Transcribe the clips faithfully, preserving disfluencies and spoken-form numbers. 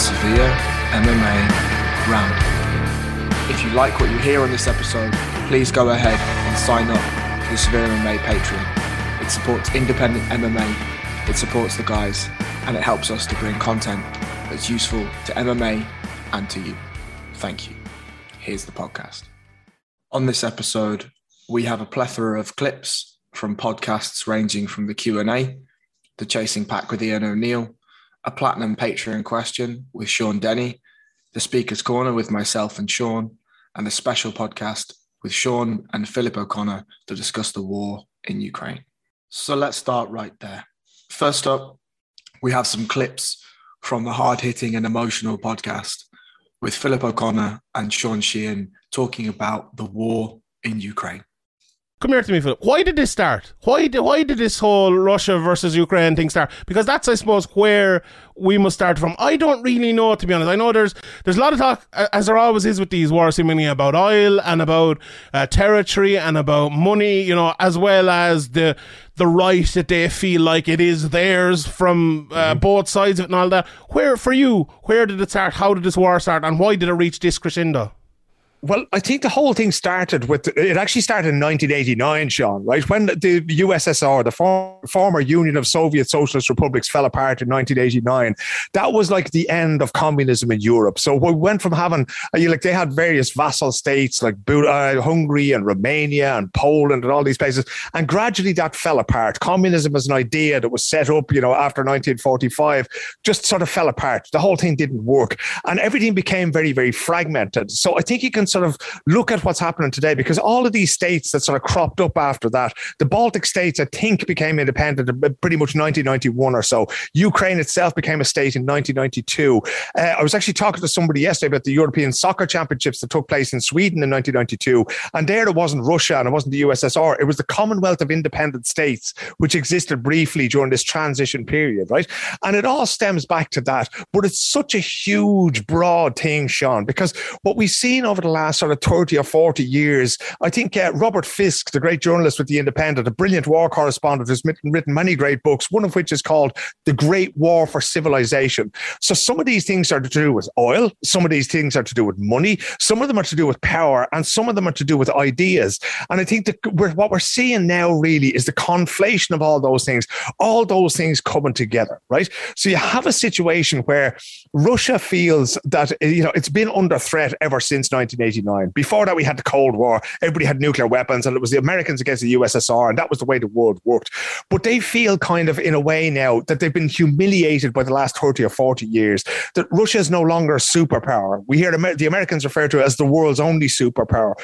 Severe M M A Round. If you like what you hear on this episode, please go ahead and sign up to the Severe M M A Patreon. It supports independent M M A, it supports the guys, and it helps us to bring content that's useful to M M A and to you. Thank you. Here's the podcast. On this episode, we have a plethora of clips from podcasts ranging from the Q and A, the Chasing Pack with Ian O'Neill, a Platinum Patreon question with Sean Denny, the Speaker's Corner with myself and Sean, and a special podcast with Sean and Philip O'Connor to discuss the war in Ukraine. So let's start right there. First up, we have some clips from the hard-hitting and emotional podcast with Philip O'Connor and Sean Sheehan talking about the war in Ukraine. Come here to me, Philip. Why did this start? Why did, why did this whole Russia versus Ukraine thing start? Because that's, I suppose, where we must start from. I don't really know, to be honest. I know there's there's a lot of talk, as there always is with these wars, seemingly about oil and about uh, territory and about money, you know, as well as the the right that they feel like it is theirs from uh, mm. both sides of it and all that. Where, for you, where did it start? How did this war start? And why did it reach this crescendo? Well, I think the whole thing started with, it actually started in nineteen eighty-nine, Sean, right? When the U S S R, the for, former Union of Soviet Socialist Republics, fell apart in nineteen eighty-nine, that was like the end of communism in Europe. So we went from having, you know, like they had various vassal states like uh, Hungary and Romania and Poland and all these places. And gradually that fell apart. Communism as an idea that was set up, you know, after nineteen forty-five, just sort of fell apart. The whole thing didn't work. And everything became very, very fragmented. So I think you can sort of look at what's happening today, because all of these states that sort of cropped up after that, the Baltic states, I think, became independent pretty much nineteen ninety-one or so. Ukraine itself became a state in nineteen ninety-two. Uh, I was actually talking to somebody yesterday about the European Soccer Championships that took place in Sweden in nineteen ninety-two. And there it wasn't Russia and it wasn't the U S S R. It was the Commonwealth of Independent States, which existed briefly during this transition period, right? And it all stems back to that. But it's such a huge, broad thing, Sean, because what we've seen over the last last sort of thirty or forty years. I think uh, Robert Fisk, the great journalist with The Independent, a brilliant war correspondent who's written, written many great books, one of which is called The Great War for Civilization. So some of these things are to do with oil. Some of these things are to do with money. Some of them are to do with power, and some of them are to do with ideas. And I think that we're, what we're seeing now really is the conflation of all those things, all those things coming together, right? So you have a situation where Russia feels that, you know, it's been under threat ever since nineteen eighty-nine. Before that, we had the Cold War. Everybody had nuclear weapons, and it was the Americans against the U S S R, and that was the way the world worked. But they feel kind of, in a way now, that they've been humiliated by the last thirty or forty years, that Russia is no longer a superpower. We hear the Americans referred to it as the world's only superpower.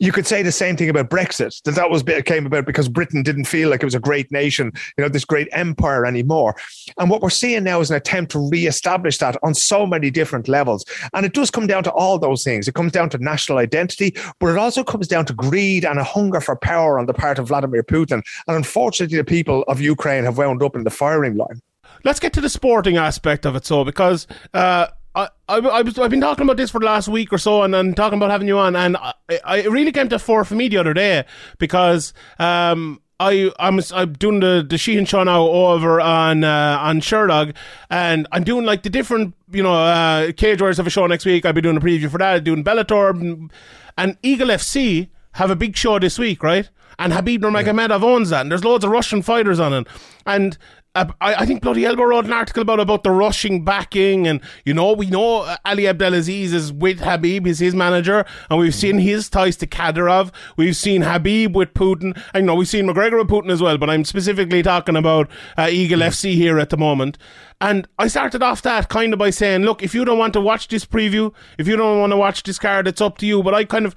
You could say the same thing about Brexit, that that was came about because Britain didn't feel like it was a great nation, you know, this great empire anymore. And what we're seeing now is an attempt to reestablish that on so many different levels. And it does come down to all those things. It comes down to national identity, but it also comes down to greed and a hunger for power on the part of Vladimir Putin. And unfortunately, the people of Ukraine have wound up in the firing line. Let's get to the sporting aspect of it, so, because uh, I, I, I've been talking about this for the last week or so, and I'm talking about having you on, and I, I really came to fore for me the other day, because um, I, I'm, I'm doing the, the Sheehan show now over on, uh, on Sherdog, and I'm doing like the different, you know, uh, Cage Warriors have a show next week. I'll be doing a preview for that, doing Bellator, and Eagle F C have a big show this week, right? And Habib Nurmagomedov owns that, and there's loads of Russian fighters on it. And uh, I, I think Bloody Elbow wrote an article about about the rushing backing, and, you know, we know Ali Abdelaziz is with Habib, he's his manager, and we've seen his ties to Kadyrov, we've seen Habib with Putin, and, you know, we've seen McGregor with Putin as well, but I'm specifically talking about uh, Eagle F C here at the moment. And I started off that kind of by saying, look, if you don't want to watch this preview, if you don't want to watch this card, it's up to you, but I kind of...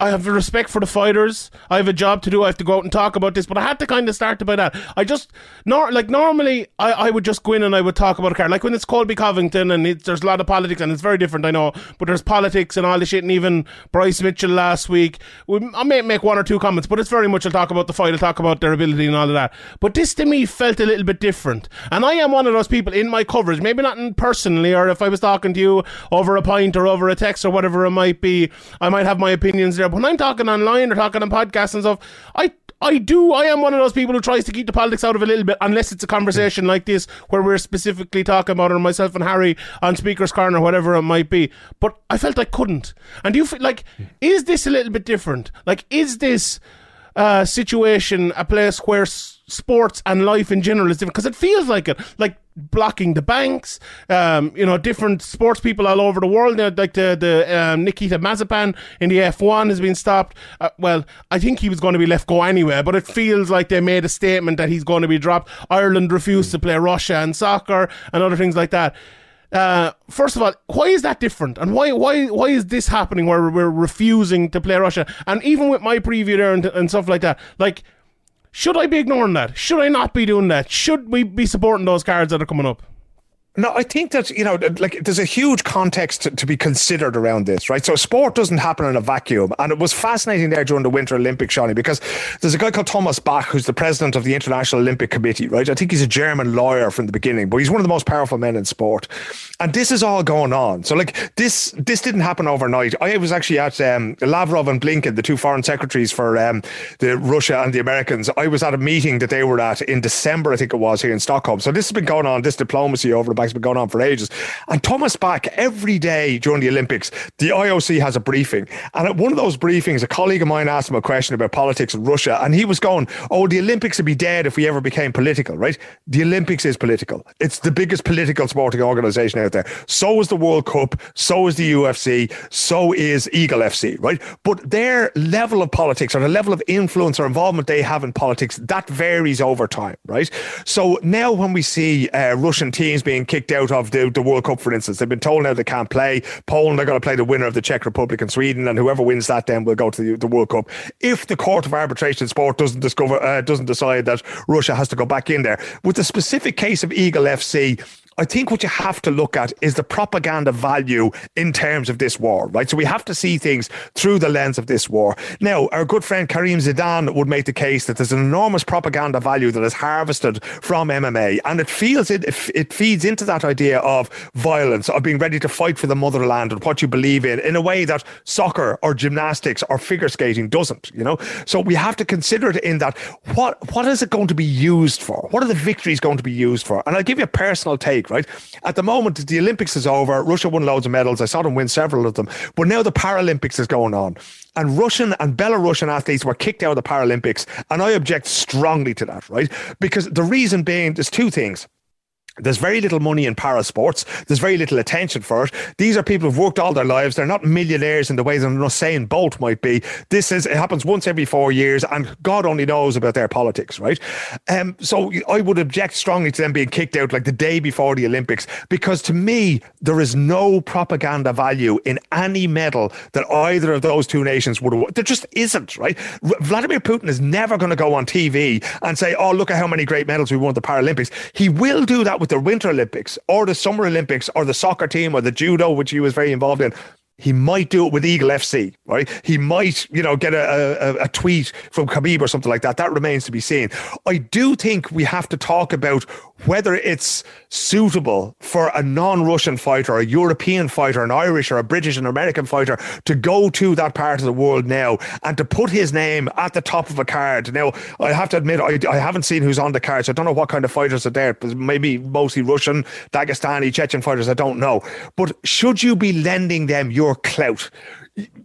I have respect for the fighters. I have a job to do. I have to go out and talk about this. But I had to kind of start about that. I just, nor, like normally, I, I would just go in and I would talk about a card. Like when it's Colby Covington and it, there's a lot of politics, and it's very different, I know. But there's politics and all this shit. And even Bryce Mitchell last week, we, I may make one or two comments, but it's very much I'll talk about the fight. I'll talk about their ability and all of that. But this to me felt a little bit different. And I am one of those people in my coverage, maybe not in personally, or if I was talking to you over a pint or over a text or whatever it might be, I might have my opinions there. When I'm talking online or talking on podcasts and stuff, I I do. I am one of those people who tries to keep the politics out of a little bit, unless it's a conversation like this where we're specifically talking about it, myself and Harry on Speaker's Corner, whatever it might be. But I felt I couldn't. And do you feel like, is this a little bit different? Like, is this uh, situation a place where s- sports and life in general is different? Because it feels like it. Like, blocking the banks, um, you know, different sports people all over the world now, like the, the um, Nikita Mazepan in the F one has been stopped. Uh, well, I think he was going to be left go anywhere, but it feels like they made a statement that he's going to be dropped. Ireland refused to play Russia in soccer and other things like that. Uh, first of all, why is that different? And why why why is this happening where we're refusing to play Russia? And even with my preview there and, and stuff like that, like, should I be ignoring that? Should I not be doing that? Should we be supporting those cards that are coming up? No, I think that, you know, like, there's a huge context to, to be considered around this, right? So sport doesn't happen in a vacuum. And it was fascinating there during the Winter Olympics, Shawnee, because there's a guy called Thomas Bach, who's the president of the International Olympic Committee, right? I think he's a German lawyer from the beginning, but he's one of the most powerful men in sport. And this is all going on. So, like, this this didn't happen overnight. I was actually at um, Lavrov and Blinken, the two foreign secretaries for um, the Russia and the Americans. I was at a meeting that they were at in December, I think it was, here in Stockholm. So this has been going on, this diplomacy over the back. It's been going on for ages. And Thomas Bach, every day during the Olympics, the I O C has a briefing. And at one of those briefings, a colleague of mine asked him a question about politics in Russia. And he was going, oh, the Olympics would be dead if we ever became political, right? The Olympics is political. It's the biggest political sporting organization out there. So is the World Cup. So is the U F C. So is Eagle F C, right? But their level of politics or the level of influence or involvement they have in politics, that varies over time, right? So now when we see uh, Russian teams being kicked out of the, the World Cup, for instance. They've been told now they can't play. Poland are going to play the winner of the Czech Republic and Sweden, and whoever wins that then will go to the, the World Cup. If the Court of Arbitration Sport doesn't discover, uh, doesn't decide that Russia has to go back in there. With the specific case of Eagle F C, I think what you have to look at is the propaganda value in terms of this war, right? So we have to see things through the lens of this war. Now, our good friend Karim Zidane would make the case that there's an enormous propaganda value that is harvested from M M A, and it feels it it feeds into that idea of violence, of being ready to fight for the motherland and what you believe in, in a way that soccer or gymnastics or figure skating doesn't, you know? So we have to consider it in that, what what is it going to be used for? What are the victories going to be used for? And I'll give you a personal take. Right at the moment, the Olympics is over. Russia won loads of medals. I saw them win several of them. But now the Paralympics is going on, and Russian and Belarusian athletes were kicked out of the Paralympics, and I object strongly to that, right? Because the reason being, there's two things. There's very little money in para sports. There's very little attention for it. These are people who've worked all their lives. They're not millionaires in the way that an Usain Bolt might be. This is, it happens once every four years and God only knows about their politics, right? Um, so I would object strongly to them being kicked out like the day before the Olympics, because to me, there is no propaganda value in any medal that either of those two nations would have. There just isn't, right? Vladimir Putin is never going to go on T V and say, oh, look at how many great medals we won at the Paralympics. He will do that with the Winter Olympics or the Summer Olympics or the soccer team or the judo, which he was very involved in. He might do it with Eagle F C, right? He might, you know, get a, a, a tweet from Khabib or something like that. That remains to be seen. I do think we have to talk about whether it's suitable for a non-Russian fighter, a European fighter, an Irish or a British and American fighter to go to that part of the world now and to put his name at the top of a card. Now, I have to admit, I, I haven't seen who's on the card, so I don't know what kind of fighters are there. Maybe mostly Russian, Dagestani, Chechen fighters, I don't know. But should you be lending them your Your clout?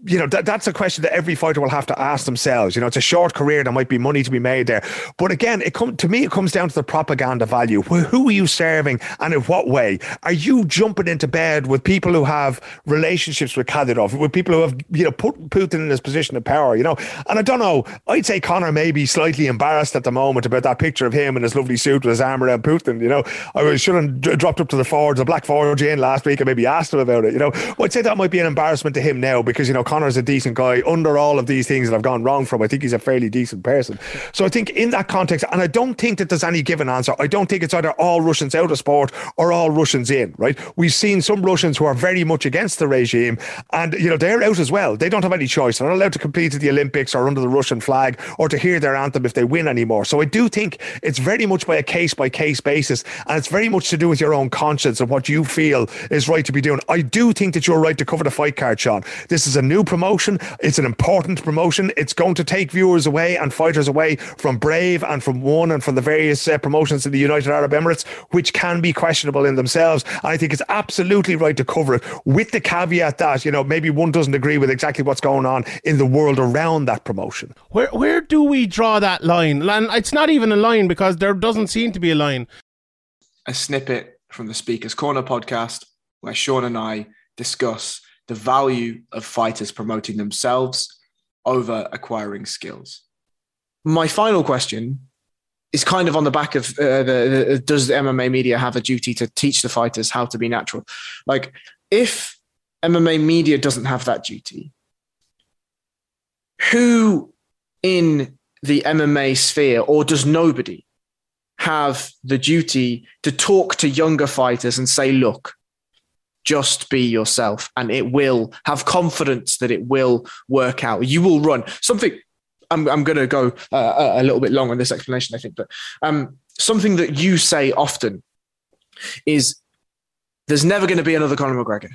You know, that, that's a question that every fighter will have to ask themselves. You know, it's a short career. There might be money to be made there. But again, it come, to me, it comes down to the propaganda value. Who are you serving and in what way? Are you jumping into bed with people who have relationships with Kadyrov, with people who have, you know, put Putin in his position of power, you know? And I don't know, I'd say Connor may be slightly embarrassed at the moment about that picture of him in his lovely suit with his arm around Putin, you know? I should have dropped up to the Fords, the Black Forge in last week and maybe asked him about it, you know? Well, I'd say that might be an embarrassment to him now because Because, you know, Connor's a decent guy. Under all of these things that I've gone wrong from, I think he's a fairly decent person. So I think in that context, and I don't think that there's any given answer. I don't think it's either all Russians out of sport or all Russians in, right? We've seen some Russians who are very much against the regime and, you know, they're out as well. They don't have any choice. They're not allowed to compete at the Olympics or under the Russian flag or to hear their anthem if they win anymore. So I do think it's very much by a case-by-case basis, and it's very much to do with your own conscience and what you feel is right to be doing. I do think that you're right to cover the fight card, Sean. This is is a new promotion. It's an important promotion. It's going to take viewers away and fighters away from Brave and from One and from the various uh, promotions in the United Arab Emirates, which can be questionable in themselves. And I think it's absolutely right to cover it, with the caveat that, you know, maybe one doesn't agree with exactly what's going on in the world around that promotion. Where, where do we draw that line? And it's not even a line, because there doesn't seem to be a line. A snippet from the Speaker's Corner podcast, where Sean and I discuss the value of fighters promoting themselves over acquiring skills. My final question is kind of on the back of uh, the, the, does the M M A media have a duty to teach the fighters how to be natural? Like, if M M A media doesn't have that duty, who in the M M A sphere, or does nobody have the duty to talk to younger fighters and say, look, just be yourself, and it will have confidence that it will work out. You will run something. I'm, I'm going to go uh, a little bit long on this explanation, I think, but um, something that you say often is there's never going to be another Conor McGregor,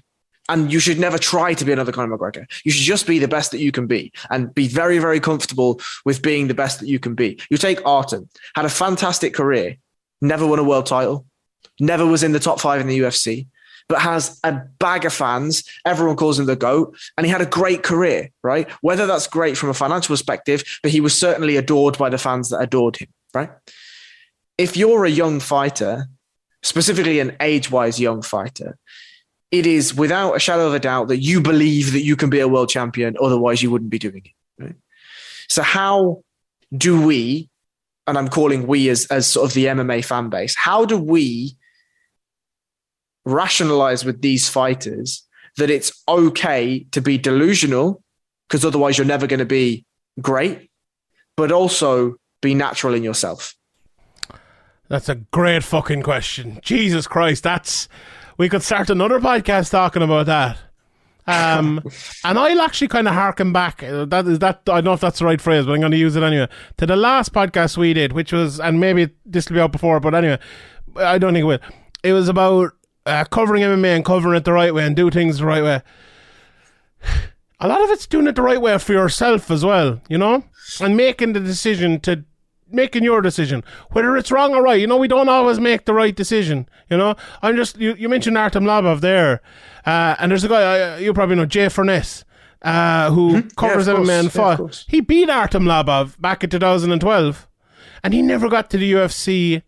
and you should never try to be another Conor McGregor. You should just be the best that you can be and be very, very comfortable with being the best that you can be. You take Artem, had a fantastic career, never won a world title, never was in the top five in the U F C, but has a bag of fans. Everyone calls him the GOAT, and he had a great career, right? Whether that's great from a financial perspective, but he was certainly adored by the fans that adored him, right? If you're a young fighter, specifically an age-wise young fighter, it is without a shadow of a doubt that you believe that you can be a world champion, otherwise you wouldn't be doing it, right? So how do we, and I'm calling we as, as sort of the M M A fan base, how do we rationalize with these fighters that it's okay to be delusional, because otherwise you're never going to be great, but also be natural in yourself? That's a great fucking question. Jesus Christ, that's, we could start another podcast talking about that. Um, and I'll actually kind of harken back, that is that, I don't know if that's the right phrase, but I'm going to use it anyway, to the last podcast we did, which was, and maybe this will be out before, but anyway, I don't think it will. It was about Uh, covering M M A and covering it the right way and do things the right way. A lot of it's doing it the right way for yourself as well, you know, and making the decision to making your decision, whether it's wrong or right. You know, we don't always make the right decision. You know, I'm just you, you mentioned Artem Lobov there, uh, and there's a guy uh, you probably know, Jeff Furness, uh, who mm-hmm. covers yeah, M M A and fought. Yeah, he beat Artem Lobov back in two thousand twelve, and he never got to the U F C.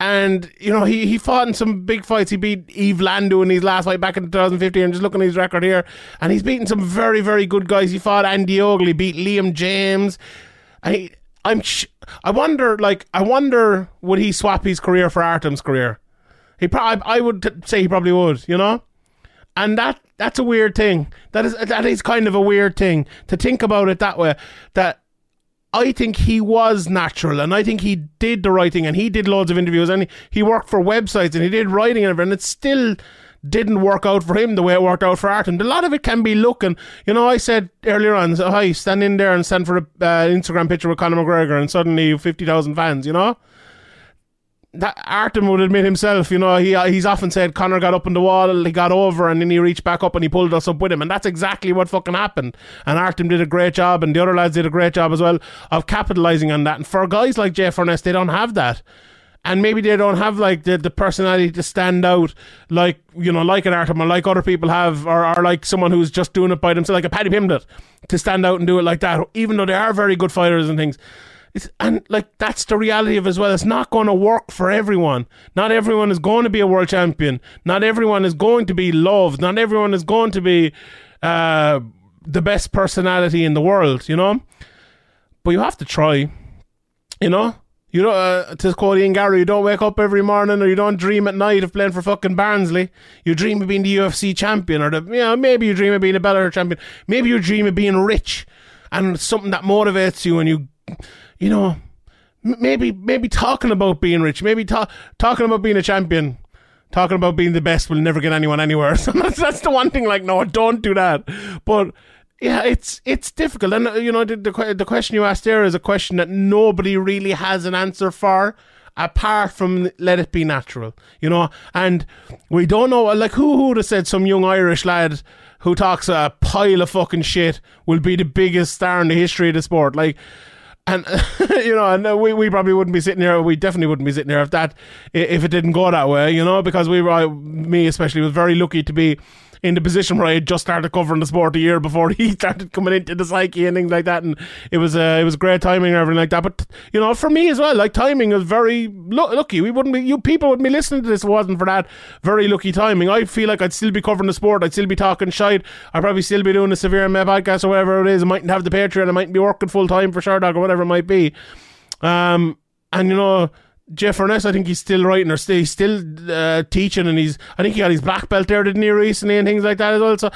And, you know, he, he fought in some big fights. He beat Yves Landau in his last fight back in two thousand fifteen. I'm just looking at his record here. And he's beaten some very, very good guys. He fought Andy Oakley, beat Liam James. I, I'm, I wonder, like, I wonder, would he swap his career for Artem's career? He probably, I would t- say he probably would, you know? And that that's a weird thing. That is that is kind of a weird thing to think about it that way, that I think he was natural, and I think he did the right thing, and he did loads of interviews, and he, he worked for websites, and he did writing and everything, and it still didn't work out for him the way it worked out for Artem. A lot of it can be looking, you know, I said earlier on, so, hi, stand in there and stand for an uh, Instagram picture with Conor McGregor, and suddenly you have fifty thousand fans, you know? That Artem would admit himself, you know, he he's often said Conor got up on the wall, he got over, and then he reached back up and he pulled us up with him, and that's exactly what fucking happened. And Artem did a great job, and the other lads did a great job as well of capitalising on that. And for guys like Jeff Furness, they don't have that, and maybe they don't have like the, the personality to stand out, like, you know, like an Artem or like other people have, or, or like someone who's just doing it by themselves, like a Paddy Pimblett, to stand out and do it like that, even though they are very good fighters and things. It's, and like that's the reality of it as well. It's not going to work for everyone. Not everyone is going to be a world champion. Not everyone is going to be loved. Not everyone is going to be uh, the best personality in the world, you know. But you have to try, you know. You don't, uh, to quote Ian Gary, you don't wake up every morning, or you don't dream at night of playing for fucking Barnsley. You dream of being the U F C champion, or the, you know, maybe you dream of being a Bellator champion. Maybe you dream of being rich, and something that motivates you, and you. You know, maybe maybe talking about being rich, maybe ta- talking about being a champion, talking about being the best will never get anyone anywhere. So that's, that's the one thing, like, no, don't do that. But, yeah, it's it's difficult. And, you know, the, the the question you asked there is a question that nobody really has an answer for. apart from let it be natural, you know. And we don't know, like, who who would have said some young Irish lad who talks a pile of fucking shit will be the biggest star in the history of the sport, like. And, you know, and we, we probably wouldn't be sitting here, we definitely wouldn't be sitting here if that, if it didn't go that way, you know, because we were, me especially, was very lucky to be in the position where I had just started covering the sport a year before he started coming into the psyche and things like that, and it was uh, it was great timing and everything like that. But, you know, for me as well, like, timing is very lo- lucky. We wouldn't be, you people wouldn't be listening to this if it wasn't for that very lucky timing. I feel like I'd still be covering the sport, I'd still be talking shite, I'd probably still be doing a Severe M M A podcast or whatever it is, I mightn't have the Patreon, I mightn't be working full time for Sherdog or whatever it might be. Um, and, you know, Jeff Furness, I think he's still writing, or st- he's still uh, teaching, and he's, I think he got his black belt there, didn't he, recently, and things like that as well. So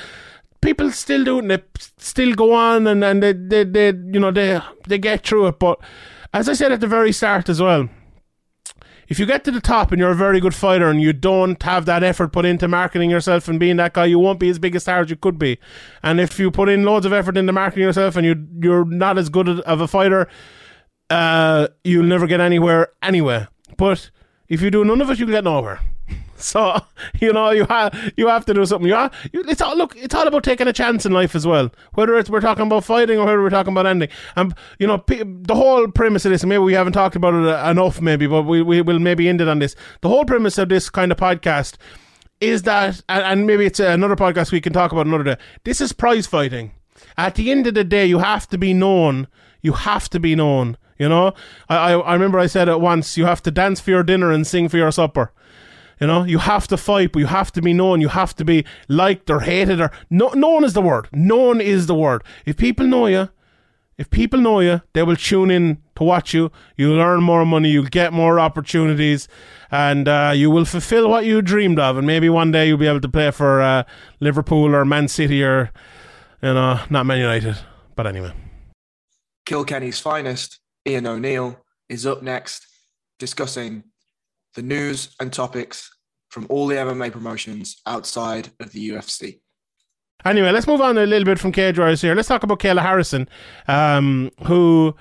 people still do it, and they still go on, and, and they, they, they, you know, they they get through it. But as I said at the very start as well, if you get to the top and you're a very good fighter and you don't have that effort put into marketing yourself and being that guy, you won't be as big a star as you could be. And if you put in loads of effort into marketing yourself and you, you're not as good of a fighter, Uh, you'll never get anywhere anywhere. But if you do none of it, you'll get nowhere. So, you know, you have you have to do something. You have, you, it's all, look, it's all about taking a chance in life as well. Whether it's we're talking about fighting or whether we're talking about anything. And, you know, pe- the whole premise of this, and maybe we haven't talked about it enough, maybe, but we, we will maybe end it on this. The whole premise of this kind of podcast is that, and, and maybe it's another podcast we can talk about another day, this is prize fighting. At the end of the day, you have to be known. You have to be known. You know, I, I I remember I said it once, you have to dance for your dinner and sing for your supper. You know, you have to fight, but you have to be known. You have to be liked or hated or no, known is the word. Known is the word. If people know you, if people know you, they will tune in to watch you. You'll earn more money. You'll get more opportunities, and uh, you will fulfill what you dreamed of. And maybe one day you'll be able to play for uh, Liverpool or Man City or, you know, not Man United. But anyway. Kilkenny's finest, Ian O'Neill, is up next, discussing the news and topics from all the M M A promotions outside of the U F C. Anyway, let's move on a little bit from Cage Warriors here. Let's talk about Kayla Harrison, um, who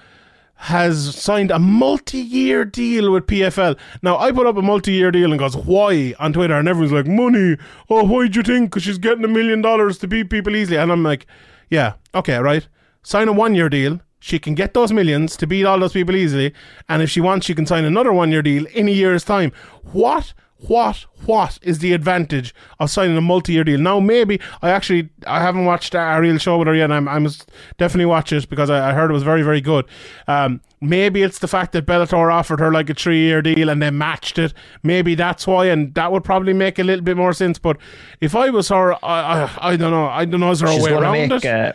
has signed a multi-year deal with P F L. Now, I put up a multi-year deal and goes, why? On Twitter, and everyone's like, money. Oh, why do you think? Because she's getting a million dollars to beat people easily. And I'm like, yeah, okay, right. Sign a one-year deal. She can get those millions to beat all those people easily. And if she wants, she can sign another one-year deal in a year's time. What, what, what is the advantage of signing a multi-year deal? Now, maybe, I actually, I haven't watched Ariel's show with her yet. And I'm, I must definitely watch it because I, I heard it was very, very good. Um, maybe it's the fact that Bellator offered her like a three-year deal and they matched it. Maybe that's why, and that would probably make a little bit more sense. But if I was her, I, I, I don't know. I don't know, is there a way around it? Uh...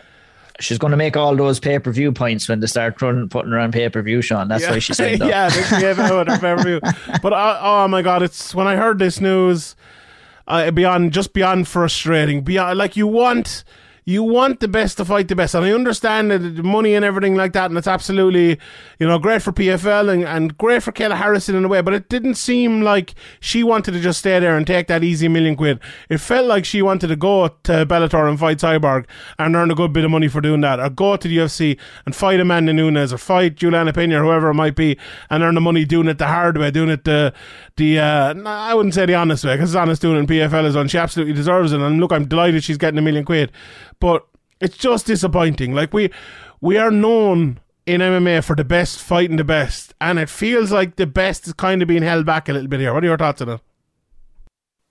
She's going to make all those pay-per-view points when they start run, putting her on pay-per-view, Sean. That's yeah. why she said that. Yeah, they gave her pay-per-view. But uh, oh my God, it's when I heard this news, uh, beyond just beyond frustrating. Beyond, like, you want, you want the best to fight the best, and I understand that the money and everything like that, and it's absolutely, you know, great for P F L and, and great for Kayla Harrison in a way. But it didn't seem like she wanted to just stay there and take that easy million quid. It felt like she wanted to go to Bellator and fight Cyborg and earn a good bit of money for doing that, or go to the U F C and fight Amanda Nunes or fight Juliana Pena or whoever it might be and earn the money doing it the hard way, doing it the the uh, I wouldn't say the honest way, because it's honest doing it in P F L as well, and she absolutely deserves it. And look, I'm delighted she's getting a million quid. But it's just disappointing. Like, we we are known in M M A for the best fighting the best, and it feels like the best is kind of being held back a little bit here. What are your thoughts on that?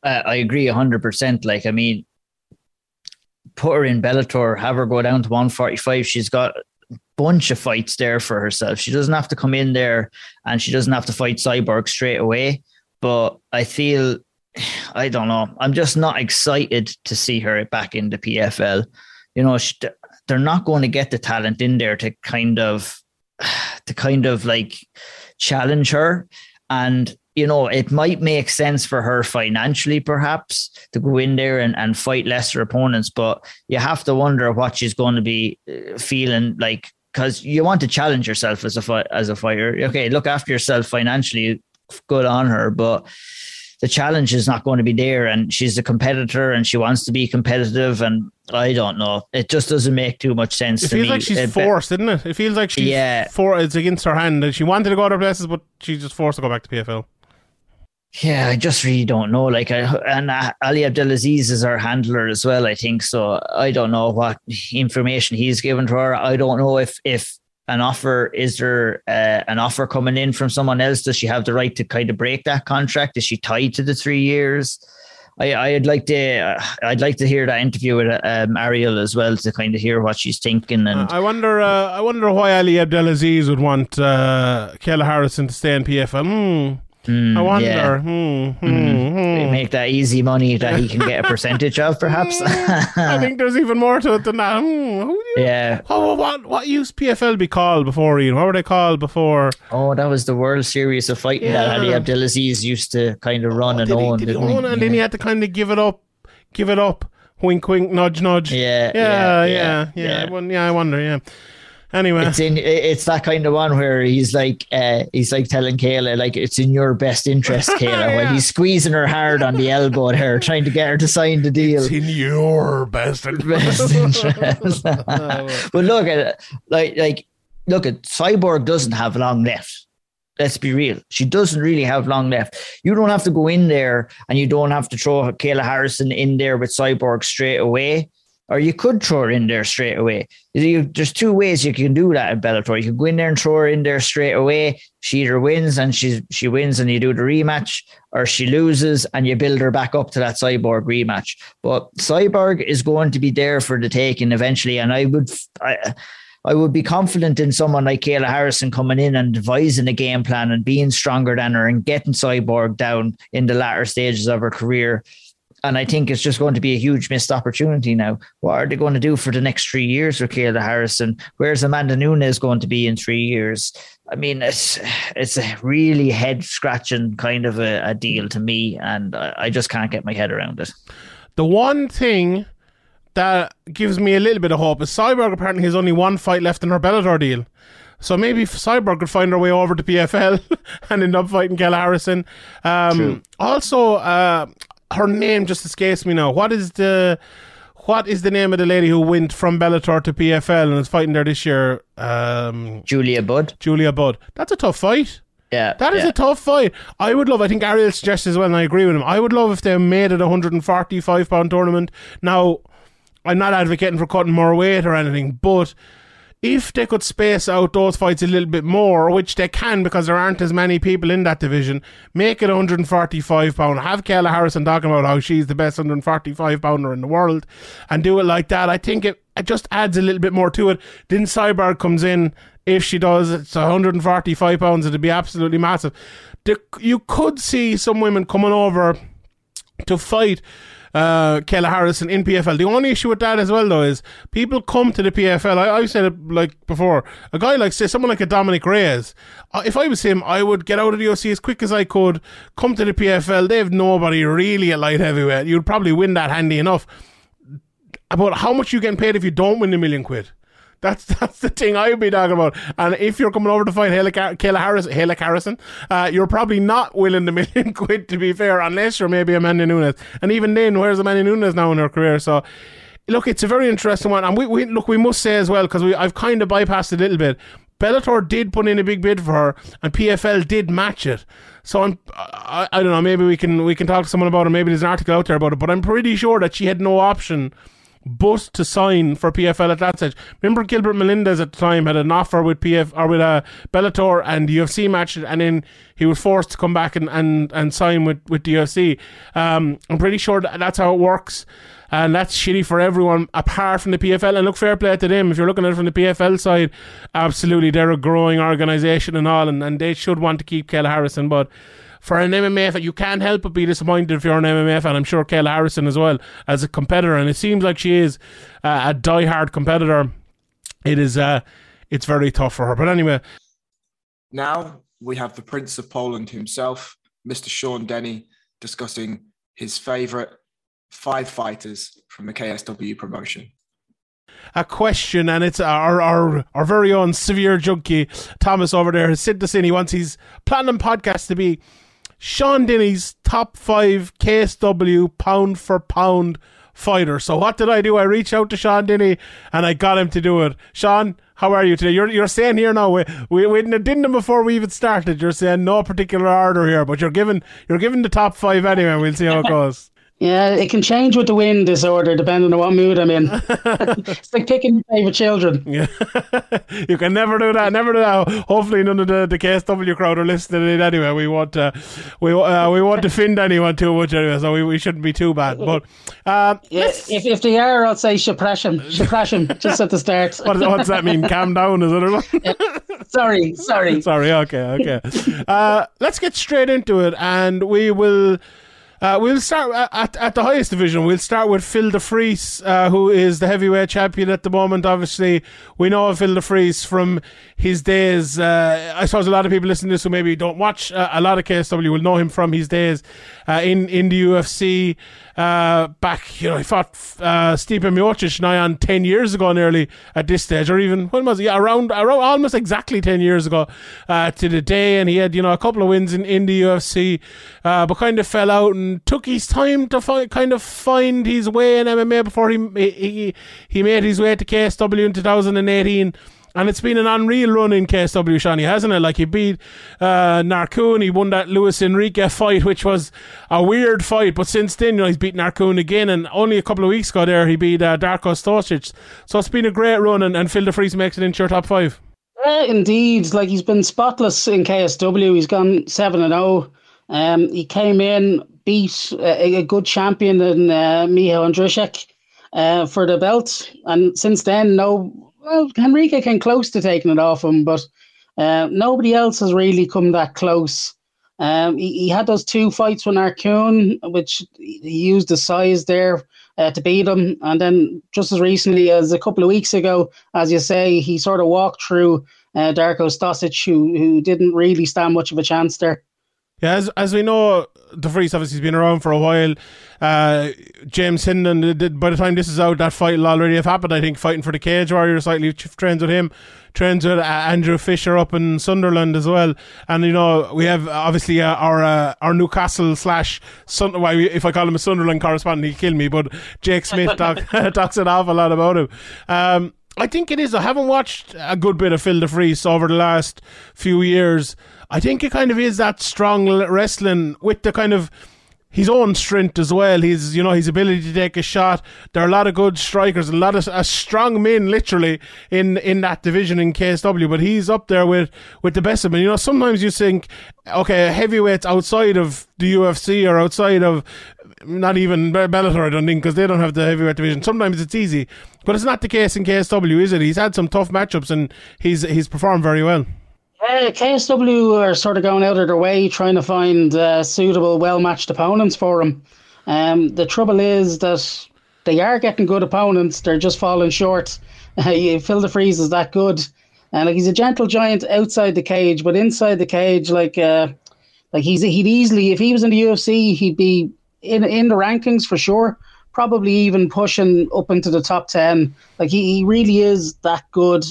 Uh, I agree one hundred percent. Like, I mean, put her in Bellator, have her go down to one forty-five. She's got a bunch of fights there for herself. She doesn't have to come in there, and she doesn't have to fight Cyborg straight away. But I feel... I don't know. I'm just not excited to see her back in the P F L. You know, she, they're not going to get the talent in there to kind of, to kind of like challenge her. And, you know, it might make sense for her financially, perhaps, to go in there and, and fight lesser opponents. But you have to wonder what she's going to be feeling like, because you want to challenge yourself as a, as a fighter. Okay, look after yourself financially. Good on her. But the challenge is not going to be there, and she's a competitor and she wants to be competitive, and I don't know. It just doesn't make too much sense to me. It feels like she's it, forced, doesn't it? It feels like she's yeah. for, it's against her hand, and she wanted to go other places, but she's just forced to go back to P F L. Yeah, I just really don't know. Like, I, and Ali Abdelaziz is our handler as well, I think. So I don't know what information he's given to her. I don't know if if an offer is there, uh, an offer coming in from someone else. Does she have the right to kind of break that contract? Is she tied to the three years? I, I'd like to, uh, I'd like to hear that interview with um, Ariel as well, to kind of hear what she's thinking. And I wonder, uh, I wonder why Ali Abdelaziz would want uh, Kayla Harrison to stay in P F L. Mm. Mm, I wonder. Yeah. Hmm, hmm, mm. hmm. Make that easy money that he can get a percentage of, perhaps. I think there's even more to it than that. Hmm, who you, yeah. How, what what used P F L be called before, Ian? What were they called before? Oh, that was the World Series of Fighting yeah. that Ali Abdelaziz used to kind of run oh, and did own. He, did he own he? And yeah. then he had to kind of give it up, give it up. Wink, wink, nudge, nudge. Yeah, yeah, yeah, yeah. Yeah, yeah. yeah. I, yeah I wonder. Yeah. Anyway, it's in it's that kind of one where he's like uh, he's like telling Kayla, like, it's in your best interest, Kayla, yeah. when he's squeezing her hard on the elbow there, trying to get her to sign the deal. It's in your best interest. Best interest. But look at it, like like look at Cyborg doesn't have long left. Let's be real. She doesn't really have long left. You don't have to go in there, and you don't have to throw Kayla Harrison in there with Cyborg straight away. Or you could throw her in there straight away. You, there's two ways you can do that in Bellator. You can go in there and throw her in there straight away. She either wins and she she wins and you do the rematch, or she loses and you build her back up to that Cyborg rematch. But Cyborg is going to be there for the taking eventually. And I would I, I would be confident in someone like Kayla Harrison coming in and devising a game plan and being stronger than her and getting Cyborg down in the latter stages of her career. And I think it's just going to be a huge missed opportunity now. What are they going to do for the next three years with Kayla Harrison? Where's Amanda Nunes going to be in three years? I mean, it's it's a really head-scratching kind of a, a deal to me, and I, I just can't get my head around it. The one thing that gives me a little bit of hope is Cyborg apparently has only one fight left in her Bellator deal. So maybe Cyborg could find her way over to P F L and end up fighting Kayla Harrison. Um, True. Also... Uh, her name just escapes me now. What is the what is the name of the lady who went from Bellator to P F L and is fighting there this year? Um, Julia Budd. Julia Budd. That's a tough fight. Yeah. That is yeah. a tough fight. I would love, I think Ariel suggested as well, and I agree with him, I would love if they made it a one forty-five pound tournament. Now, I'm not advocating for cutting more weight or anything, but if they could space out those fights a little bit more, which they can because there aren't as many people in that division, make it one forty-five pound, have Kayla Harrison talking about how she's the best one forty-five pounder in the world, and do it like that. I think it, it just adds a little bit more to it. Then Cyborg comes in, if she does, it's one forty-five pounds, it'd be absolutely massive. The, you could see some women coming over to fight Uh, Kayla Harrison in P F L. The only issue with that as well, though, is people come to the P F L. I, I've said it like before. A guy like, say, someone like a Dominic Reyes. Uh, if I was him, I would get out of the O C as quick as I could. Come to the P F L. They have nobody really at light heavyweight. You'd probably win that handy enough. About how much you getting paid if you don't win the million quid? That's that's the thing I'd be talking about. And if you're coming over to fight Kayla Harrison, Kayla Harrison uh, you're probably not willing the million quid, to be fair, unless you're maybe Amanda Nunes. And even then, where's Amanda Nunes now in her career? So, look, it's a very interesting one. And we, we look, we must say as well, because we I've kind of bypassed it a little bit, Bellator did put in a big bid for her, and P F L did match it. So I'm, I, I don't know, maybe we can we can talk to someone about it. Maybe there's an article out there about it. But I'm pretty sure that she had no option but to sign for P F L at that stage. Remember, Gilbert Melendez at the time had an offer with P F or with uh, Bellator, and the U F C matched it, and then he was forced to come back and, and, and sign with, with the U F C. Um, I'm pretty sure that that's how it works, and that's shitty for everyone apart from the P F L. And look, fair play to them. If you're looking at it from the P F L side, absolutely, they're a growing organisation and all, and, and they should want to keep Kayla Harrison, but for an M M A fan, you can't help but be disappointed if you're an M M A fan. I'm sure Kayla Harrison as well, as a competitor, and it seems like she is uh, a diehard competitor. It is, uh, it's very tough for her. But anyway, now we have the Prince of Poland himself, Mister Sean Denny, discussing his favourite five fighters from the K S W promotion. A question, and it's our, our our very own severe junkie Thomas over there has sent this in. He wants his platinum podcast to be Sean Denny's top five K S W pound for pound fighter. So what did I do? I reached out to Sean Denny and I got him to do it. Sean, how are you today? You're you're saying here now, we we, we didn't him before we even started. You're saying no particular order here, but you're giving you're giving the top five anyway. We'll see how it goes. Yeah, it can change with the wind, this order, depending on what mood I'm in. It's like picking your favourite children. Yeah. You can never do that, never do that. Hopefully none of the, the K S W crowd are listening to it anyway. We won't, uh, we, uh, we won't defend anyone too much anyway, so we, we shouldn't be too bad. But um, yeah, if, if they are, I'll say suppress him, suppress him, just at the start. What does, what does that mean? Calm down, is it? Yeah. Sorry, sorry. Sorry, okay, okay. Uh, let's get straight into it, and we will... Uh, we'll start at, at the highest division. We'll start with Phil De Fries, uh, who is the heavyweight champion at the moment. Obviously, we know of Phil De Fries from his days. Uh, I suppose a lot of people listening to this who maybe don't watch uh, a lot of K S W will know him from his days uh, in, in the U F C. Uh, back, you know, he fought uh, Stipe Miocic nigh on ten years ago nearly at this stage, or even, when was he? Yeah, around, around almost exactly ten years ago uh, to the day. And he had, you know, a couple of wins in, in the U F C, uh, but kind of fell out and took his time to find, kind of find his way in M M A before he he he made his way to K S W in two thousand eighteen, and it's been an unreal run in K S W, Shani, hasn't it? Like, he beat uh, Narkun, he won that Luis Enrique fight, which was a weird fight, but since then, you know, he's beat Narkun again, and only a couple of weeks ago there he beat uh, Darko Stosic. So it's been a great run, and, and Phil De Fries makes it into your top five. Yeah, indeed, like, he's been spotless in K S W. He's gone seven and oh. Um, he came in, beat a, a good champion in uh, Michał Andrzejczyk uh, for the belt, and since then, no, well, Henrique came close to taking it off him, but uh, nobody else has really come that close. Um, he, he had those two fights with Narkun, which he used the size there uh, to beat him, and then just as recently as a couple of weeks ago, as you say, he sort of walked through uh, Darko Stosic, who, who didn't really stand much of a chance there. Yeah, as, as we know, De Vries obviously has been around for a while. Uh, James Hindon, by the time this is out, that fight will already have happened, I think, fighting for the Cage Warriors. Slightly trains with him, trains with uh, Andrew Fisher up in Sunderland as well. And, you know, we have obviously uh, our uh, our Newcastle slash, Sun- well, if I call him a Sunderland correspondent, he'll kill me, but Jake Smith talk, talks an awful lot about him. Um, I think it is, I haven't watched a good bit of Phil De Vries over the last few years. I think it kind of is that strong wrestling with the kind of his own strength as well. His, you know, his ability to take a shot. There are a lot of good strikers, a lot of uh, strong men, literally in, in that division in K S W. But he's up there with, with the best of them. You know, sometimes you think, okay, heavyweights outside of the U F C or outside of not even Bellator, I don't think, because they don't have the heavyweight division. Sometimes it's easy, but it's not the case in K S W, is it? He's had some tough matchups and he's he's performed very well. Uh, K S W are sort of going out of their way trying to find uh, suitable, well-matched opponents for them. Um, the trouble is that they are getting good opponents, they're just falling short. Uh, Phil De Vries is that good. And like, he's a gentle giant outside the cage, but inside the cage, like uh, like he's he'd easily, if he was in the U F C, he'd be in in the rankings for sure, probably even pushing up into the top ten. Like, he, he really is that good.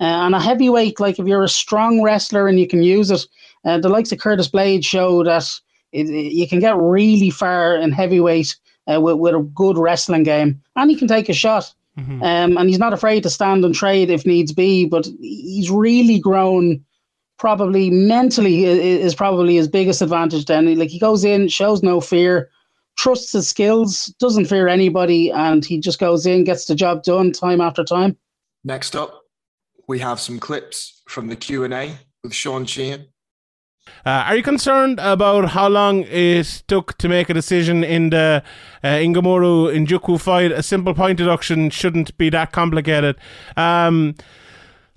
Uh, and a heavyweight, like, if you're a strong wrestler and you can use it, uh, the likes of Curtis Blade show that it, it, you can get really far in heavyweight uh, with, with a good wrestling game. And he can take a shot. Mm-hmm. Um, and he's not afraid to stand and trade if needs be, but he's really grown probably mentally is probably his biggest advantage then. Like, he goes in, shows no fear, trusts his skills, doesn't fear anybody, and he just goes in, gets the job done time after time. Next up, we have some clips from the Q and A with Sean Sheehan. Uh, are you concerned about how long it took to make a decision in the uh, Ingamuru Njoku fight? A simple point deduction shouldn't be that complicated. Um,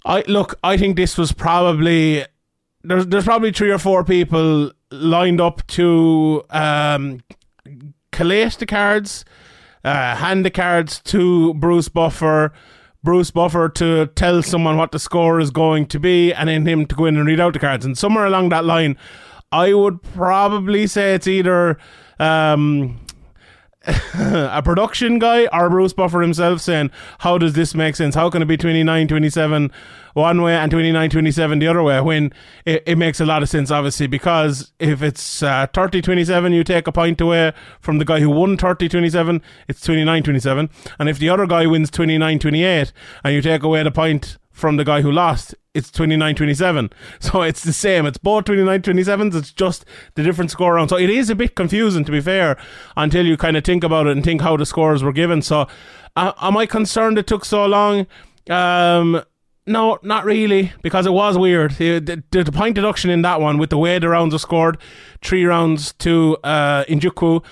I look, I think this was probably... There's, there's probably three or four people lined up to um, collate the cards, uh, hand the cards to Bruce Buffer, Bruce Buffer to tell someone what the score is going to be, and then him to go in and read out the cards. And somewhere along that line, I would probably say it's either um, a production guy or Bruce Buffer himself saying, how does this make sense? How can it be twenty-nine twenty-seven one way and twenty-nine twenty-seven the other way, when it, it makes a lot of sense, obviously, because if it's uh, thirty twenty-seven, you take a point away from the guy who won thirty twenty-seven, it's twenty-nine twenty-seven, and if the other guy wins twenty-nine twenty-eight and you take away the point from the guy who lost, it's twenty-nine twenty-seven. So it's the same. It's both twenty-nine twenty-sevens. It's just the different score round. So it is a bit confusing, to be fair, until you kind of think about it and think how the scores were given. So uh, am I concerned it took so long? Um, no, not really, because it was weird. The, the, the point deduction in that one, with the way the rounds were scored, three rounds to uh, Njoku,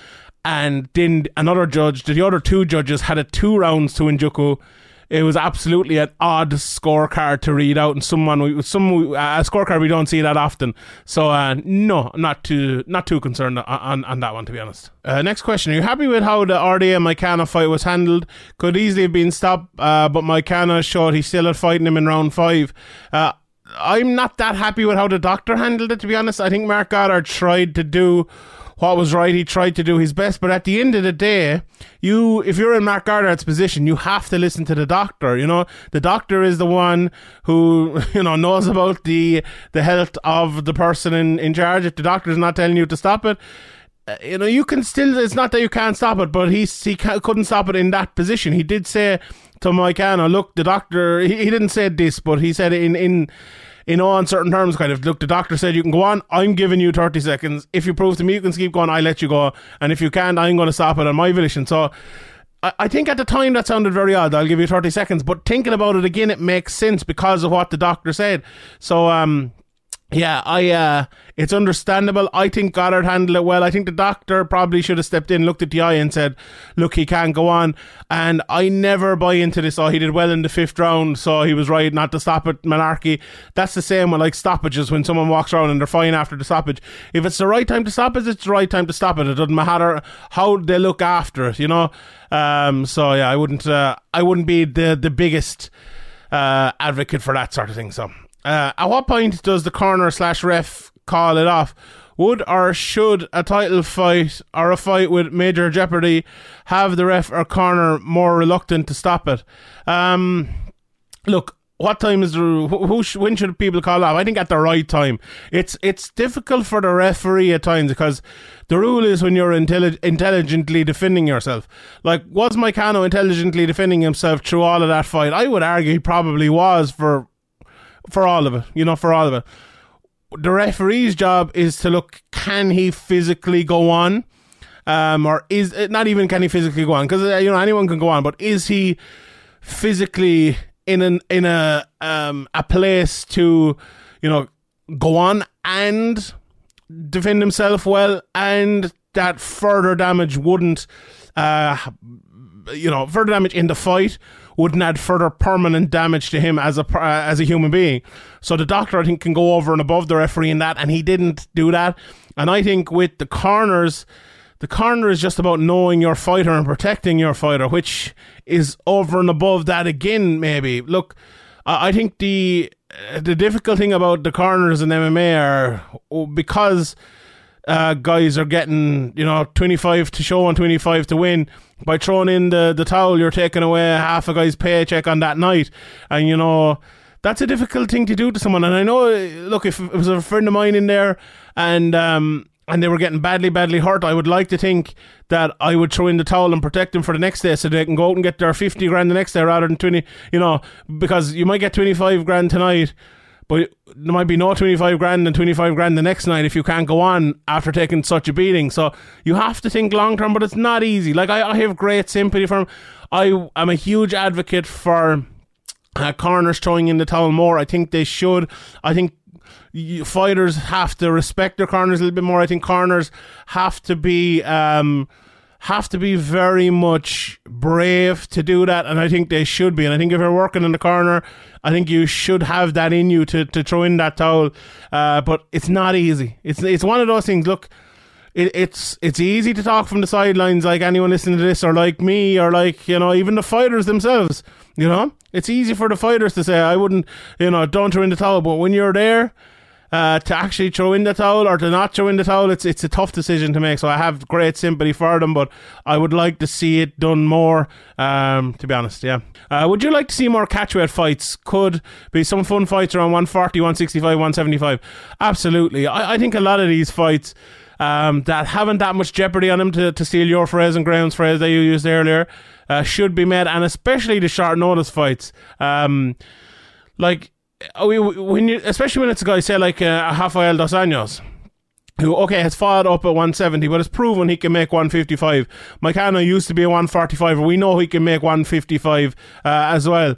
and then another judge, the other two judges had a two rounds to Njoku. It was absolutely an odd scorecard to read out, and someone we, some uh, a scorecard we don't see that often. So uh, no, not too not too concerned on, on, on that one, to be honest. Uh, next question: are you happy with how the R D A Maikana fight was handled? Could easily have been stopped, uh, but Maikana showed he still had fighting him in round five. Uh, I'm not that happy with how the doctor handled it, to be honest. I think Mark Goddard tried to do what was right. He tried to do his best, but at the end of the day, you if you're in Mark Goddard's position, you have to listen to the doctor. You know, the doctor is the one who, you know, knows about the the health of the person in, in charge. If the doctor's not telling you to stop it, uh, you know, you can still, it's not that you can't stop it, but he, he couldn't stop it in that position. He did say to Maikana, look, the doctor, he, he didn't say this, but he said in in in all uncertain terms, kind of, look, the doctor said you can go on, I'm giving you thirty seconds. If you prove to me you can keep going, I let you go. And if you can't, I'm going to stop it on my volition. So I, I think at the time that sounded very odd, I'll give you thirty seconds. But thinking about it again, it makes sense because of what the doctor said. So, um... yeah, I. Uh, it's understandable. I think Goddard handled it well. I think the doctor probably should have stepped in, looked at the eye and said, look, he can't go on. And I never buy into this, oh, he did well in the fifth round, so he was right not to stop it malarkey. That's the same with like stoppages when someone walks around and they're fine after the stoppage. If it's the right time to stop it, it's the right time to stop it. It doesn't matter how they look after it, you know. Um, so, yeah, I wouldn't uh, I wouldn't be the, the biggest uh, advocate for that sort of thing, so... Uh, at what point does the corner slash ref call it off? Would or should a title fight or a fight with major jeopardy have the ref or corner more reluctant to stop it? Um, look, what time is the, who sh- when should people call off? I think at the right time. It's it's difficult for the referee at times because the rule is when you're intelli- intelligently defending yourself. Like, was Maikano intelligently defending himself through all of that fight? I would argue he probably was for... For all of it, you know, for all of it. The referee's job is to look, can he physically go on? Um, or is it not even can he physically go on? Because, you know, anyone can go on, but is he physically in an in a um a place to, you know, go on and defend himself well, and that further damage wouldn't, uh, you know, further damage in the fight wouldn't add further permanent damage to him as a uh, as a human being. So the doctor, I think, can go over and above the referee in that, and he didn't do that. And I think with the corners, the corner is just about knowing your fighter and protecting your fighter, which is over and above that again, maybe. Look, I think the, the difficult thing about the corners in M M A are because... Uh, guys are getting, you know, twenty-five to show and twenty-five to win. By throwing in the, the towel, you're taking away half a guy's paycheck on that night. And, you know, that's a difficult thing to do to someone. And I know, look, if it was a friend of mine in there and um, and they were getting badly, badly hurt, I would like to think that I would throw in the towel and protect them for the next day so they can go out and get their fifty grand the next day rather than twenty, you know, because you might get twenty-five grand tonight, but there might be no twenty-five grand and twenty-five grand the next night if you can't go on after taking such a beating. So you have to think long term, but it's not easy. Like, I, I have great sympathy for him. I am a huge advocate for uh, corners throwing in the towel more. I think they should. I think you, fighters have to respect their corners a little bit more. I think corners have to be... Um, have to be very much brave to do that, and I think they should be. And I think if you're working in the corner, I think you should have that in you to, to throw in that towel. Uh, but it's not easy. It's it's one of those things. Look, it, it's it's easy to talk from the sidelines, like anyone listening to this, or like me, or like, you know, even the fighters themselves. You know, it's easy for the fighters to say, I wouldn't, you know, don't throw in the towel. But when you're there, uh, to actually throw in the towel or to not throw in the towel. It's it's a tough decision to make, so I have great sympathy for them, but I would like to see it done more, um, to be honest, yeah. Uh, would you like to see more catchweight fights? Could be some fun fights around one forty, one sixty-five, one seventy-five. Absolutely. I, I think a lot of these fights... Um, that haven't that much jeopardy on them, to, to steal your phrase and Graham's phrase that you used earlier, uh, should be made, and especially the short notice fights. Um, like we when you, especially when it's a guy say like uh, Rafael Dos Anjos, who okay has fought up at one seventy, but has proven he can make one fifty-five. Maikana used to be a one forty-five, we know he can make one fifty-five uh, as well.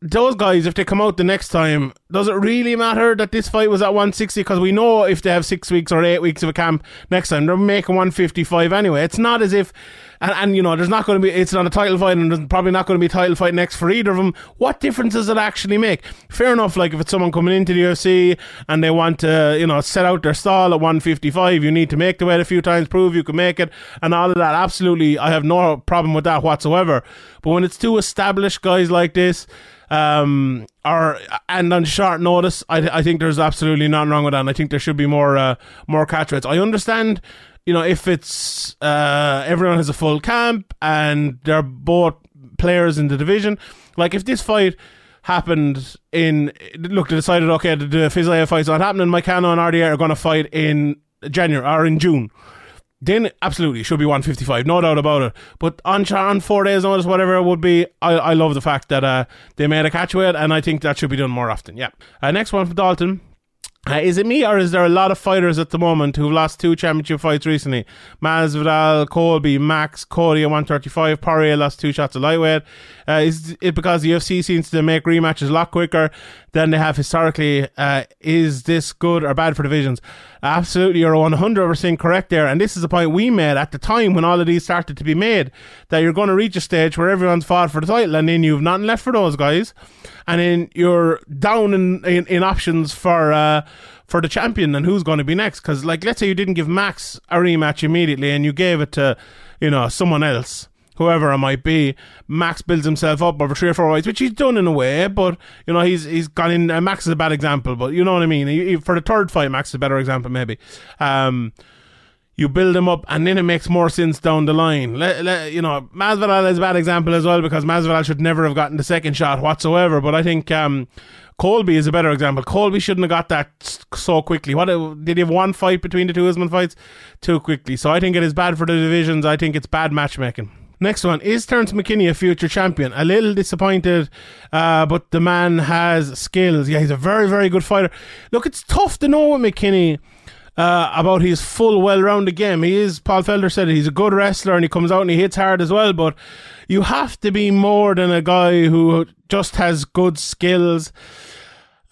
Those guys, if they come out the next time, does it really matter that this fight was at one sixty? Because we know if they have six weeks or eight weeks of a camp next time, they're making one fifty-five anyway. It's not as if, and, and you know, there's not going to be, it's not a title fight, and there's probably not going to be a title fight next for either of them. What difference does it actually make? Fair enough, like if it's someone coming into the U F C and they want to, you know, set out their stall at one fifty-five, you need to make the weight a few times, prove you can make it, and all of that. Absolutely, I have no problem with that whatsoever. But when it's two established guys like this, Um, or and on short notice, I I think there's absolutely nothing wrong with that. And I think there should be more uh, more catch rates. I understand, you know, if it's uh, everyone has a full camp and they're both players in the division. Like if this fight happened in, look, they decided okay, the, the Fiziev fight's not happening. Maikano and R D A are going to fight in January or in June. Then absolutely should be one fifty-five, no doubt about it. But on, on four days notice, whatever it would be, I, I love the fact that uh, they made a catchweight, and I think that should be done more often. Yeah. Uh, next one from Dalton. Uh, is it me, or is there a lot of fighters at the moment who've lost two championship fights recently? Masvidal, Colby, Max, Cody at one thirty-five. Poirier lost two shots at lightweight. Uh, is it because the U F C seems to make rematches a lot quicker than they have historically? Uh, is this good or bad for divisions? Absolutely, you're one hundred percent correct there. And this is the point we made at the time when all of these started to be made, that you're going to reach a stage where everyone's fought for the title, and then you've nothing left for those guys. And then you're down in, in, in options for uh, for the champion and who's going to be next. Because, like, let's say you didn't give Max a rematch immediately and you gave it to, you know, someone else, whoever it might be. Max builds himself up over three or four fights, which he's done in a way, but, you know, he's he's gone in. Uh, Max is a bad example, but you know what I mean. He, he, for the third fight, Max is a better example, maybe. Um... You build him up, and then it makes more sense down the line. Let, let, you know, Masvidal is a bad example as well, because Masvidal should never have gotten the second shot whatsoever. But I think um, Colby is a better example. Colby shouldn't have got that so quickly. What did he have one fight between the two Usman fights? Too quickly. So I think it is bad for the divisions. I think it's bad matchmaking. Next one. Is Terence McKinney a future champion? A little disappointed, uh, but the man has skills. Yeah, he's a very, very good fighter. Look, it's tough to know with McKinney. Uh, about his full well-rounded game. He is, Paul Felder said, he's a good wrestler and he comes out and he hits hard as well, but you have to be more than a guy who just has good skills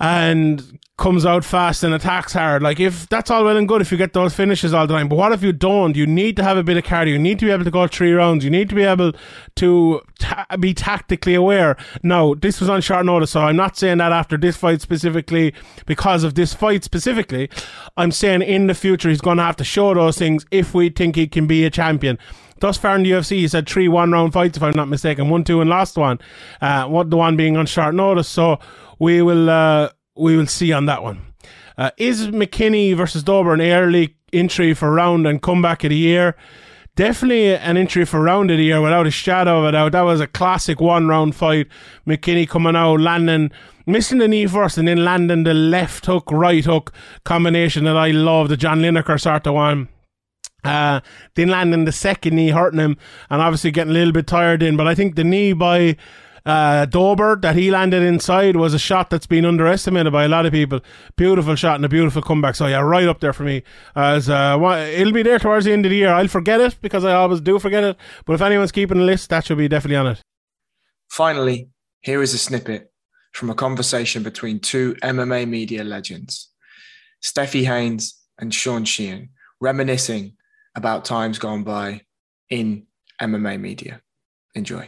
and comes out fast and attacks hard. Like, if that's all well and good if you get those finishes all the time, but what if you don't? You need to have a bit of cardio. You need to be able to go three rounds. You need to be able to ta- be tactically aware. Now, this was on short notice, so I'm not saying that after this fight specifically, because of this fight specifically. I'm saying in the future he's going to have to show those things if we think he can be a champion. Thus far in the U F C, he's had three one-round fights, if I'm not mistaken. One, two, and last one. Uh, what the one being on short notice, so we will... Uh, We will see on that one. Uh, is McKinney versus Dober an early entry for round and comeback of the year? Definitely an entry for round of the year, without a shadow of a doubt. That was a classic one-round fight. McKinney coming out, landing, missing the knee first, and then landing the left hook, right hook combination that I love, the John Lineker sort of one. Uh, then landing the second knee, hurting him, and obviously getting a little bit tired in. But I think the knee by... Uh, Dober that he landed inside was a shot that's been underestimated by a lot of people. Beautiful shot and a beautiful comeback. So yeah, right up there for me. As uh, it'll be there towards the end of the year. I'll forget it because I always do forget it. But if anyone's keeping a list, that should be definitely on it. Finally, here is a snippet from a conversation between two M M A media legends, Steffi Haynes and Sean Sheehan, reminiscing about times gone by in M M A media. Enjoy.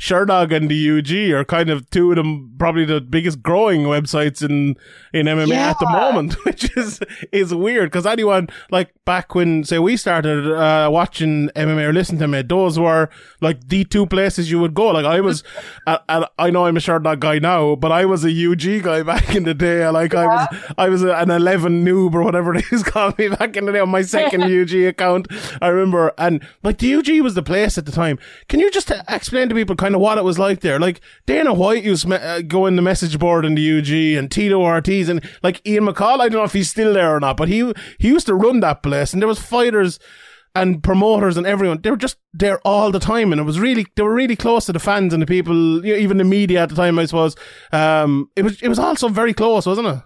Sherdog and the U G are kind of two of them, probably the biggest growing websites in, in M M A yeah. at the moment, which is, is weird. Cause anyone, like back when, say we started, uh, watching M M A or listening to M M A, those were like the two places you would go. Like I was, at, at, I know I'm a Sherdog guy now, but I was a U G guy back in the day. Like yeah. I was, I was a, an eleven noob or whatever it is called me back in the day on my second U G account. I remember. And like the U G was the place at the time. Can you just explain to people kind of what it was like there? Like Dana White used to me- uh, go in the message board in the U G, and Tito Ortiz, and like Ian McCall, I don't know if he's still there or not, but he he used to run that place, and there was fighters and promoters and everyone. They were just there all the time, and it was really, they were really close to the fans and the people, you know, even the media at the time, I suppose. Um, it was, it was also very close, wasn't it?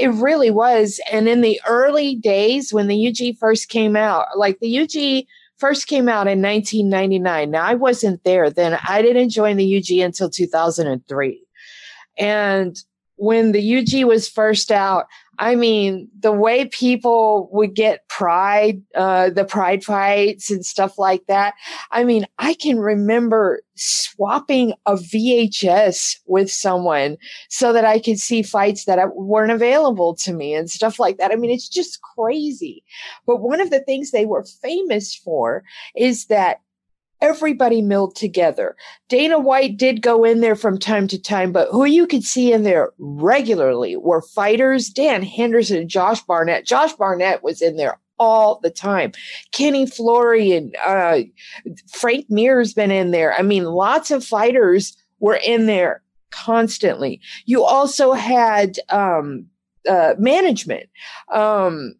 It really was. And in the early days when the U G first came out, like the U G first came out in nineteen ninety-nine. Now, I wasn't there then. I didn't join the U G until two thousand three. And when the U G was first out, I mean, the way people would get pride, uh, the pride fights and stuff like that. I mean, I can remember swapping a V H S with someone so that I could see fights that weren't available to me and stuff like that. I mean, it's just crazy. But one of the things they were famous for is that everybody milled together. Dana White did go in there from time to time, but who you could see in there regularly were fighters, Dan Henderson, Josh Barnett. Josh Barnett was in there all the time. Kenny Florian, uh, Frank Mir's been in there. I mean, lots of fighters were in there constantly. You also had um, uh, management. Um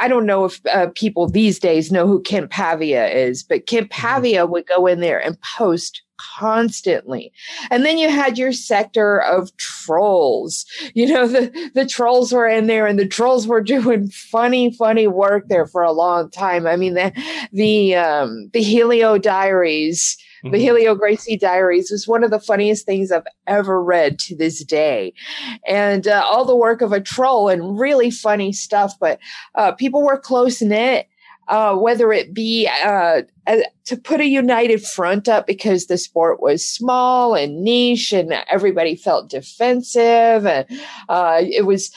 I don't know if uh, people these days know who Kent Pavia is, but Kent Pavia would go in there and post constantly. And then you had your sector of trolls. You know, the, the trolls were in there, and the trolls were doing funny, funny work there for a long time. I mean, the, the, um, the Helio Diaries, mm-hmm. the Helio Gracie Diaries was one of the funniest things I've ever read to this day. And uh, all the work of a troll and really funny stuff. But uh, people were close-knit, uh, whether it be uh, to put a united front up because the sport was small and niche and everybody felt defensive. And uh, it was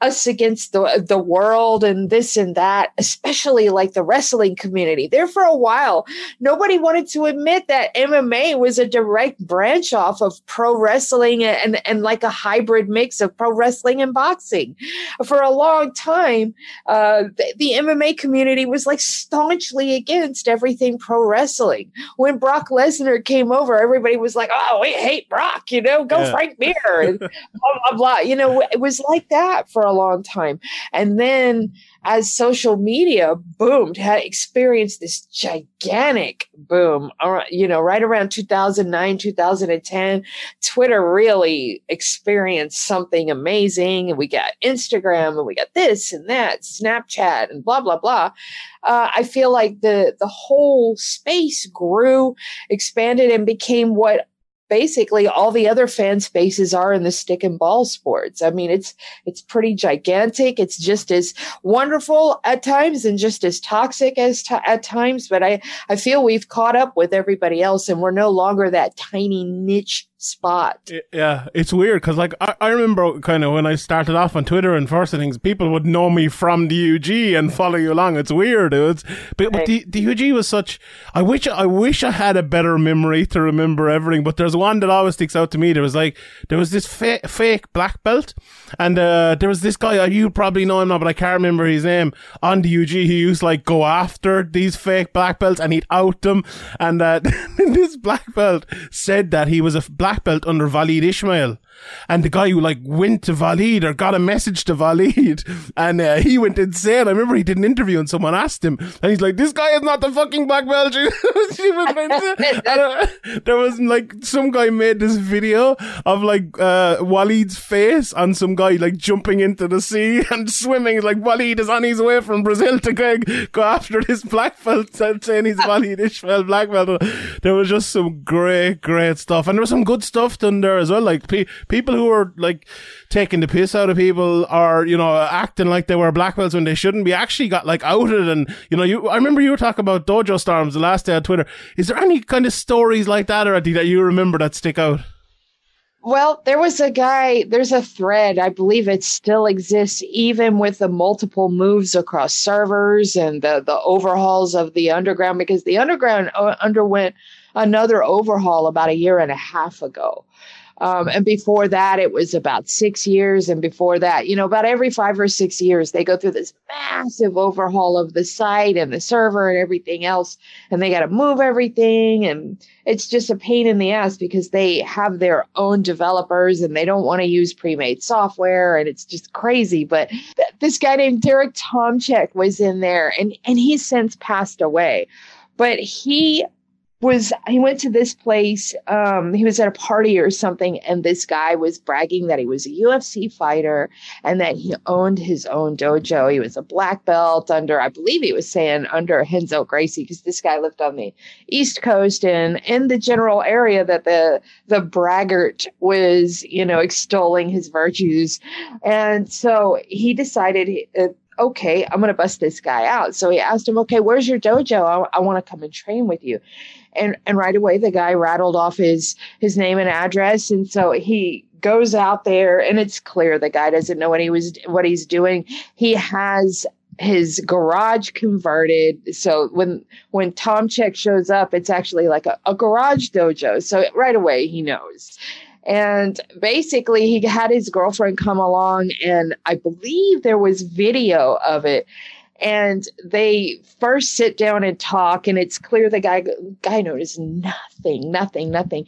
us against the, the world and this and that, especially like the wrestling community. There for a while, nobody wanted to admit that M M A was a direct branch off of pro wrestling and, and, and like a hybrid mix of pro wrestling and boxing. For a long time, uh, the, the M M A community was like staunchly against everything pro wrestling. When Brock Lesnar came over, everybody was like, oh, we hate Brock, you know, go yeah. Frank Mir, and blah, blah, blah. You know, it was like that for a long time. And then as social media boomed, had experienced this gigantic boom, you know, right around two thousand nine, two thousand ten, Twitter really experienced something amazing. And we got Instagram, and we got this and that, Snapchat, and blah, blah, blah. Uh, I feel like the, the whole space grew, expanded, and became what basically all the other fan spaces are in the stick and ball sports. I mean, it's, it's pretty gigantic. It's just as wonderful at times and just as toxic as t- at times. But I, I feel we've caught up with everybody else, and we're no longer that tiny niche spot. Yeah, it's weird because like I, I remember kind of when I started off on Twitter and first things, people would know me from the U G and follow you along. It's weird. It's but, but the, the U G was such. I wish I wish I had a better memory to remember everything. But there's one that always sticks out to me. There was like there was this fa- fake black belt, and uh, there was this guy. You probably know him now, but I can't remember his name. On the U G, he used to like go after these fake black belts and he'd out them. And uh, this black belt said that he was a black belt under Walid Ismail, and the guy who like went to Walid or got a message to Walid, and uh, he went insane. I remember he did an interview and someone asked him, and he's like, this guy is not the fucking black belt. She was and, uh, there was like some guy made this video of like uh, Walid's face on some guy like jumping into the sea and swimming. Like Walid is on his way from Brazil to go, go after this black belt and saying he's Walid Ismail black belt. There was just some great great stuff, and there was some good stuff done there as well. Like P- people who are like taking the piss out of people or, you know, acting like they were black belts when they shouldn't be actually got like outed. And, you know, you, I remember you were talking about dojo storms the last day on Twitter. Is there any kind of stories like that or anything that you remember that stick out? Well, there was a guy, there's a thread, I believe it still exists, even with the multiple moves across servers and the, the overhauls of the underground, because the underground underwent another overhaul about a year and a half ago. Um, and before that, it was about six years. And before that, you know, about every five or six years, they go through this massive overhaul of the site and the server and everything else. And they got to move everything. And it's just a pain in the ass because they have their own developers and they don't want to use pre-made software. And it's just crazy. But th- this guy named Derek Tomczyk was in there and, and he's since passed away. But he... was he went to this place, um, he was at a party or something, and this guy was bragging that he was a U F C fighter and that he owned his own dojo. He was a black belt under, I believe he was saying under Henzo Gracie, because this guy lived on the East Coast and in the general area that the the braggart was, you know, extolling his virtues. And so he decided, uh, okay, I'm going to bust this guy out. So he asked him, okay, where's your dojo? I, I want to come and train with you. And and right away, the guy rattled off his his name and address. And so he goes out there and it's clear the guy doesn't know what he was what he's doing. He has his garage converted. So when when Tomczyk shows up, it's actually like a, a garage dojo. So right away, he knows. And basically, he had his girlfriend come along, and I believe there was video of it. And they first sit down and talk, and it's clear the guy guy noticed nothing, nothing, nothing.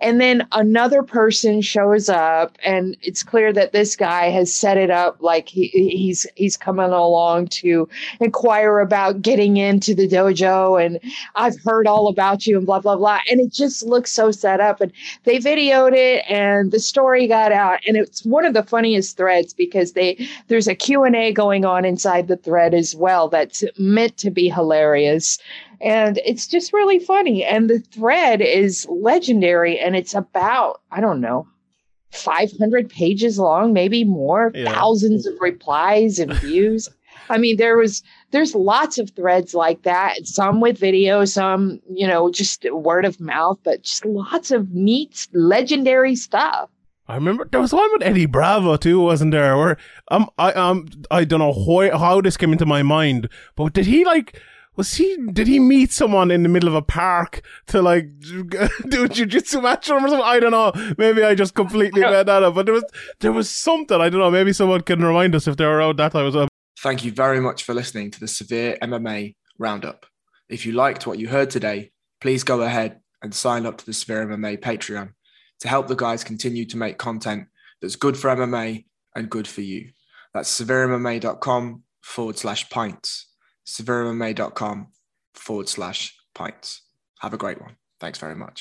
And then another person shows up, and it's clear that this guy has set it up like he, he's he's coming along to inquire about getting into the dojo, and I've heard all about you and blah, blah, blah. And it just looks so set up. And they videoed it, and the story got out. And it's one of the funniest threads because they there's a Q and A going on inside the thread as well that's meant to be hilarious. And it's just really funny. And the thread is legendary. And it's about, I don't know, five hundred pages long, maybe more, yeah. Thousands of replies and views. I mean, there was there's lots of threads like that, some with video, some, you know, just word of mouth, but just lots of neat, legendary stuff. I remember there was one with Eddie Bravo too, wasn't there? Where um, I um, I don't know why, how this came into my mind, but did he like... Was he, did he meet someone in the middle of a park to like do a jiu-jitsu match or something? I don't know. Maybe I just completely made that up. But there was, there was something. I don't know. Maybe someone can remind us if they were around that time as well. Thank you very much for listening to the Severe M M A Roundup. If you liked what you heard today, please go ahead and sign up to the Severe M M A Patreon to help the guys continue to make content that's good for M M A and good for you. That's severe M M A dot com forward slash pints. severe M M A dot com forward slash pints. Have a great one. Thanks very much.